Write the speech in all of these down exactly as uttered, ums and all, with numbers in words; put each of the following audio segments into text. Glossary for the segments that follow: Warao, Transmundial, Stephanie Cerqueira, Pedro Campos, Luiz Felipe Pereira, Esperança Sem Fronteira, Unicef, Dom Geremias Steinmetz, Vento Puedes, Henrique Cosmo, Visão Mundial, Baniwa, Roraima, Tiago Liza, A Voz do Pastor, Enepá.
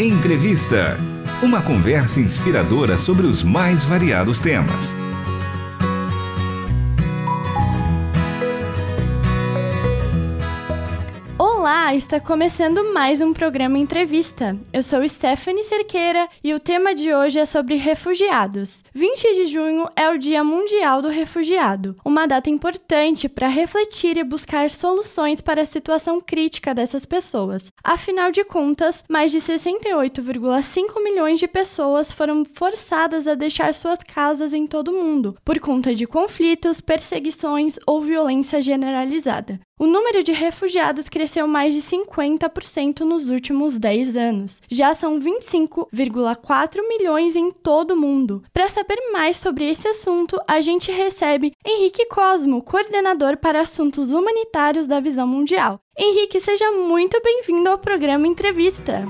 Entrevista. Uma conversa inspiradora sobre os mais variados temas. Olá, está começando mais um programa Entrevista. Eu sou Stephanie Cerqueira e o tema de hoje é sobre refugiados. vinte de junho é o Dia Mundial do Refugiado, uma data importante para refletir e buscar soluções para a situação crítica dessas pessoas. Afinal de contas, mais de sessenta e oito vírgula cinco milhões de pessoas foram forçadas a deixar suas casas em todo o mundo, por conta de conflitos, perseguições ou violência generalizada. O número de refugiados cresceu mais de cinquenta por cento nos últimos dez anos. Já são vinte e cinco vírgula quatro milhões em todo o mundo. Para saber mais sobre esse assunto, a gente recebe Henrique Cosmo, coordenador para assuntos humanitários da Visão Mundial. Henrique, seja muito bem-vindo ao programa Entrevista.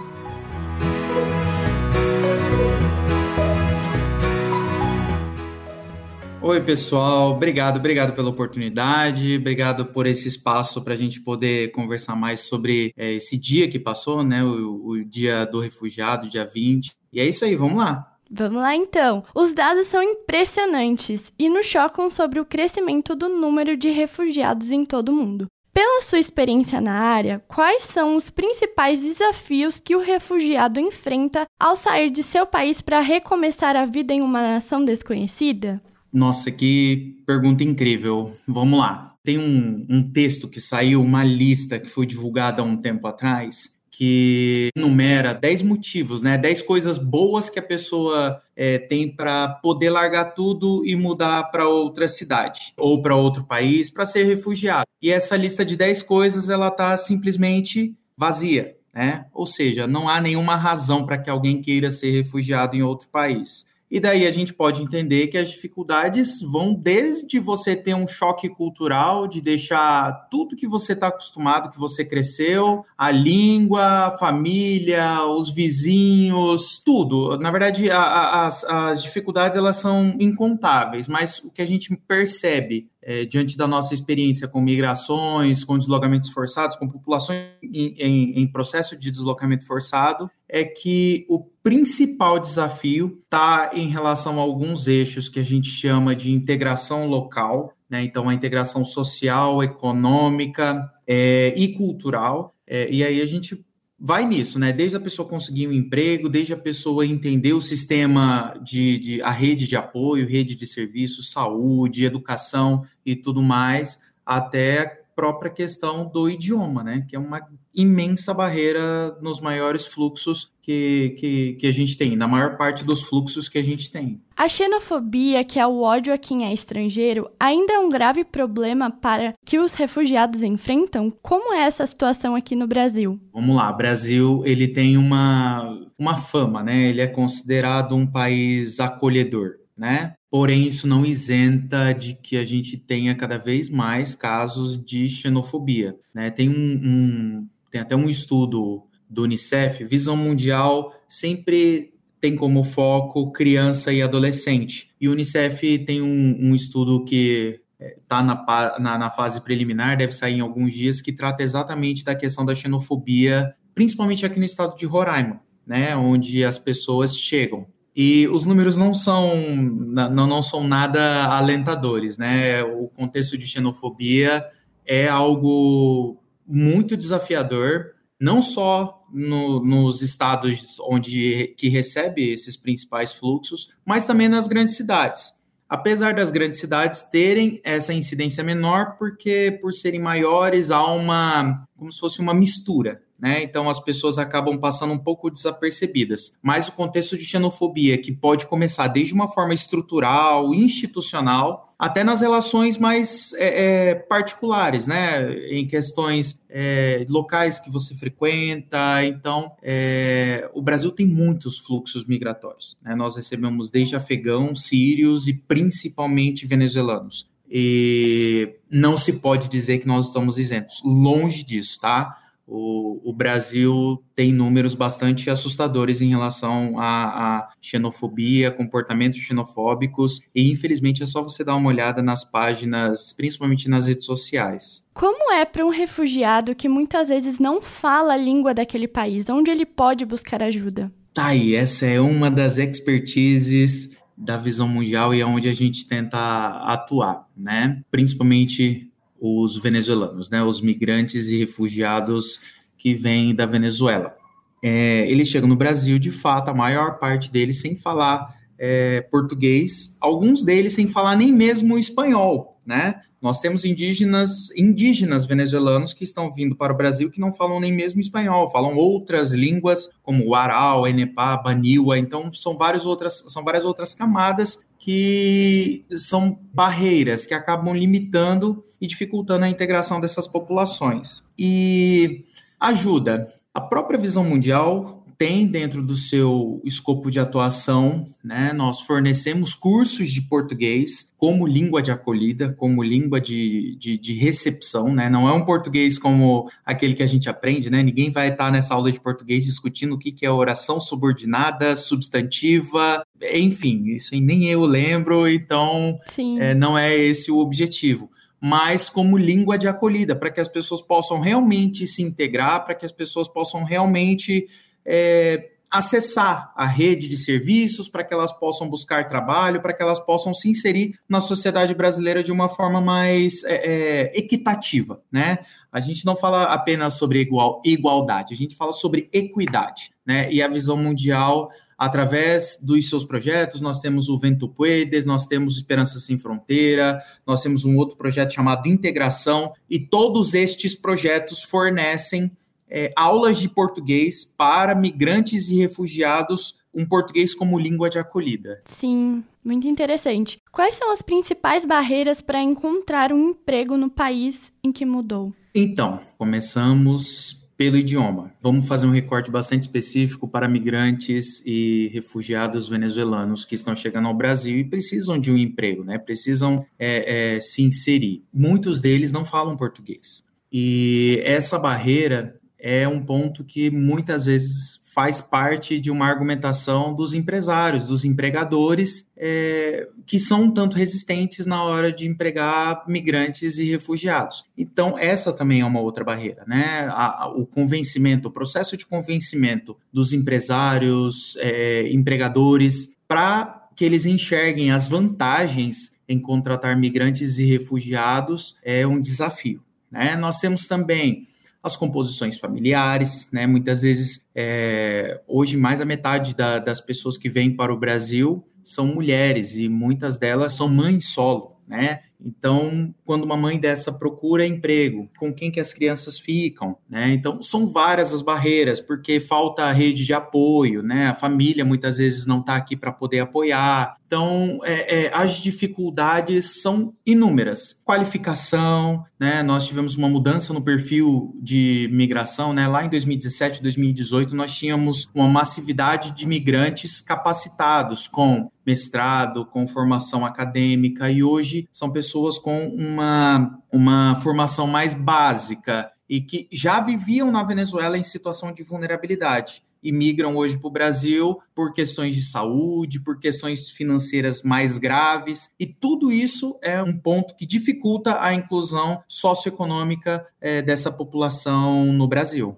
Oi, pessoal. Obrigado, obrigado pela oportunidade, obrigado por esse espaço para a gente poder conversar mais sobre é, esse dia que passou, né? O, o dia do refugiado, dia vinte. E é isso aí, vamos lá. Vamos lá, então. Os dados são impressionantes e nos chocam sobre o crescimento do número de refugiados em todo o mundo. Pela sua experiência na área, quais são os principais desafios que o refugiado enfrenta ao sair de seu país para recomeçar a vida em uma nação desconhecida? Nossa, que pergunta incrível. Vamos lá. Tem um, um texto que saiu, uma lista que foi divulgada há um tempo atrás, que enumera dez motivos, né? dez coisas boas que a pessoa é, tem para poder largar tudo e mudar para outra cidade ou para outro país para ser refugiado. E essa lista de dez coisas, ela está simplesmente vazia, né? Ou seja, não há nenhuma razão para que alguém queira ser refugiado em outro país. E daí a gente pode entender que as dificuldades vão desde você ter um choque cultural, de deixar tudo que você está acostumado, que você cresceu, a língua, a família, os vizinhos, tudo. Na verdade, a, a, as, as dificuldades elas são incontáveis, mas o que a gente percebe é, diante da nossa experiência com migrações, com deslocamentos forçados, com populações em, em, em processo de deslocamento forçado, é que o principal desafio está em relação a alguns eixos que a gente chama de integração local, né? Então, a integração social, econômica é, e cultural, é, e aí a gente vai nisso, né? Desde a pessoa conseguir um emprego, desde a pessoa entender o sistema, de, de, a rede de apoio, rede de serviços, saúde, educação e tudo mais, até a própria questão do idioma, né? Que é uma imensa barreira nos maiores fluxos que, que, que a gente tem, na maior parte dos fluxos que a gente tem. A xenofobia, que é o ódio a quem é estrangeiro, ainda é um grave problema para que os refugiados enfrentam? Como é essa situação aqui no Brasil? Vamos lá, o Brasil ele tem uma, uma fama, né? Ele é considerado um país acolhedor, né? Porém, isso não isenta de que a gente tenha cada vez mais casos de xenofobia, né? Tem um... um Tem até um estudo do Unicef, Visão Mundial sempre tem como foco criança e adolescente. E o Unicef tem um, um estudo que está na, na, na fase preliminar, deve sair em alguns dias, que trata exatamente da questão da xenofobia, principalmente aqui no estado de Roraima, né, onde as pessoas chegam. E os números não são, não, não são nada alentadores, né? O contexto de xenofobia é algo muito desafiador, não só no, nos estados onde que recebe esses principais fluxos, mas também nas grandes cidades. Apesar das grandes cidades terem essa incidência menor, porque por serem maiores há uma, como se fosse uma mistura, né? Então as pessoas acabam passando um pouco desapercebidas. Mas o contexto de xenofobia, que pode começar desde uma forma estrutural, institucional, até nas relações mais é, é, particulares, né? Em questões é, locais que você frequenta. Então, é, o Brasil tem muitos fluxos migratórios, né? Nós recebemos desde afegãos, sírios e principalmente venezuelanos. E não se pode dizer que nós estamos isentos. Longe disso, tá? o, o Brasil tem números bastante assustadores em relação à, à xenofobia, comportamentos xenofóbicos, e infelizmente é só você dar uma olhada nas páginas, principalmente nas redes sociais. Como é para um refugiado que muitas vezes não fala a língua daquele país? Onde ele pode buscar ajuda? Tá aí, essa é uma das expertises da Visão Mundial e é onde a gente tenta atuar, né? Principalmente os venezuelanos, né? Os migrantes e refugiados que vêm da Venezuela. É, eles chegam no Brasil, de fato, a maior parte deles sem falar é, português, alguns deles sem falar nem mesmo espanhol, né? Nós temos indígenas, indígenas venezuelanos que estão vindo para o Brasil que não falam nem mesmo espanhol, falam outras línguas como Warao, Enepá, Baniwa, então são várias outras, são várias outras camadas que são barreiras que acabam limitando e dificultando a integração dessas populações. E ajuda. A própria Visão Mundial tem dentro do seu escopo de atuação, né, nós fornecemos cursos de português como língua de acolhida, como língua de, de, de recepção, né, não é um português como aquele que a gente aprende, né, ninguém vai estar nessa aula de português discutindo o que, que é oração subordinada, substantiva, enfim, isso nem eu lembro, então é, não é esse o objetivo. Mas como língua de acolhida, para que as pessoas possam realmente se integrar, para que as pessoas possam realmente... É, acessar a rede de serviços para que elas possam buscar trabalho, para que elas possam se inserir na sociedade brasileira de uma forma mais é, é, equitativa, né? A gente não fala apenas sobre igual, igualdade, a gente fala sobre equidade, né? E a Visão Mundial, através dos seus projetos, nós temos o Vento Puedes, nós temos Esperança Sem Fronteira, nós temos um outro projeto chamado Integração, e todos estes projetos fornecem É, aulas de português para migrantes e refugiados, um português como língua de acolhida. Sim, muito interessante. Quais são as principais barreiras para encontrar um emprego no país em que mudou? Então, começamos pelo idioma. Vamos fazer um recorte bastante específico para migrantes e refugiados venezuelanos que estão chegando ao Brasil e precisam de um emprego, né? Precisam é, é, se inserir. Muitos deles não falam português. E essa barreira... é um ponto que muitas vezes faz parte de uma argumentação dos empresários, dos empregadores, é, que são um tanto resistentes na hora de empregar migrantes e refugiados. Então, essa também é uma outra barreira, né? A, a, o convencimento, o processo de convencimento dos empresários, é, empregadores, para que eles enxerguem as vantagens em contratar migrantes e refugiados é um desafio, né? Nós temos também... as composições familiares, né? Muitas vezes, é, hoje, mais da metade da, das pessoas que vêm para o Brasil são mulheres e muitas delas são mães solo, né? Então, quando uma mãe dessa procura emprego, com quem que as crianças ficam, né? Então, são várias as barreiras, porque falta a rede de apoio, né? A família muitas vezes não está aqui para poder apoiar. Então, é, é, as dificuldades são inúmeras. Qualificação, né? Nós tivemos uma mudança no perfil de migração, né? Lá em dois mil e dezessete, dois mil e dezoito, nós tínhamos uma massividade de migrantes capacitados com mestrado, com formação acadêmica, e hoje são pessoas pessoas com uma, uma formação mais básica e que já viviam na Venezuela em situação de vulnerabilidade e migram hoje para o Brasil por questões de saúde, por questões financeiras mais graves, e tudo isso é um ponto que dificulta a inclusão socioeconômica é, dessa população no Brasil.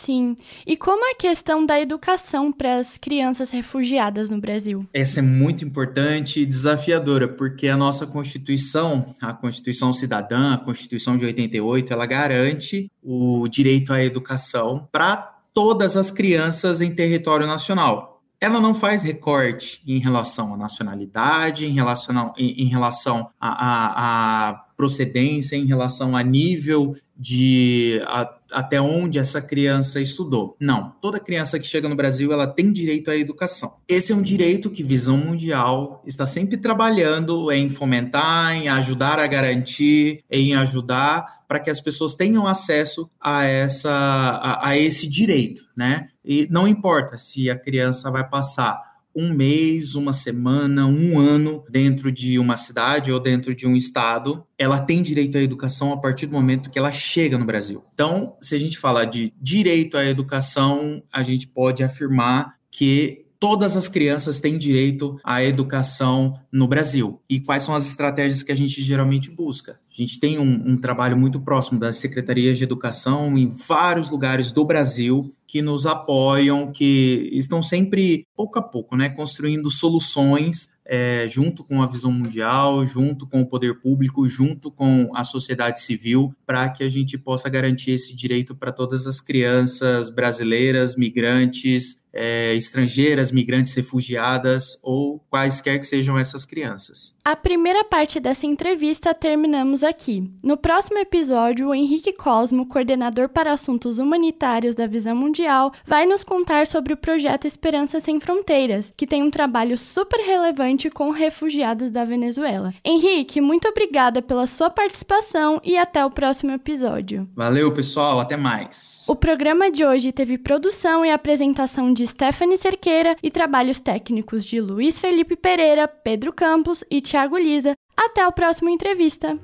Sim. E como é a questão da educação para as crianças refugiadas no Brasil? Essa é muito importante e desafiadora, porque a nossa Constituição, a Constituição Cidadã, a Constituição de oitenta e oito, ela garante o direito à educação para todas as crianças em território nacional. Ela não faz recorte em relação à nacionalidade, em relação a, em relação a, a, a procedência, em relação a nível de a, até onde essa criança estudou. Não, toda criança que chega no Brasil, ela tem direito à educação. Esse é um direito que Visão Mundial está sempre trabalhando em fomentar, em ajudar a garantir, em ajudar para que as pessoas tenham acesso a, essa, a, a esse direito, né? E não importa se a criança vai passar um mês, uma semana, um ano dentro de uma cidade ou dentro de um estado, ela tem direito à educação a partir do momento que ela chega no Brasil. Então, se a gente falar de direito à educação, a gente pode afirmar que todas as crianças têm direito à educação no Brasil. E quais são as estratégias que a gente geralmente busca? A gente tem um, um trabalho muito próximo das secretarias de educação em vários lugares do Brasil que nos apoiam, que estão sempre, pouco a pouco, né, construindo soluções é, junto com a Visão Mundial, junto com o poder público, junto com a sociedade civil, para que a gente possa garantir esse direito para todas as crianças brasileiras, migrantes, É, estrangeiras, migrantes, refugiadas ou quaisquer que sejam essas crianças. A primeira parte dessa entrevista terminamos aqui. No próximo episódio, o Henrique Cosmo, coordenador para assuntos humanitários da Visão Mundial, vai nos contar sobre o projeto Esperança Sem Fronteiras, que tem um trabalho super relevante com refugiados da Venezuela. Henrique, muito obrigada pela sua participação e até o próximo episódio. Valeu, pessoal, até mais. O programa de hoje teve produção e apresentação de de Stephanie Cerqueira e trabalhos técnicos de Luiz Felipe Pereira, Pedro Campos e Tiago Liza. Até a próxima entrevista.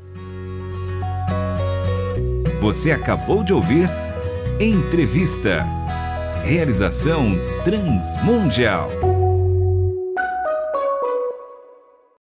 Você acabou de ouvir Entrevista. Realização Transmundial.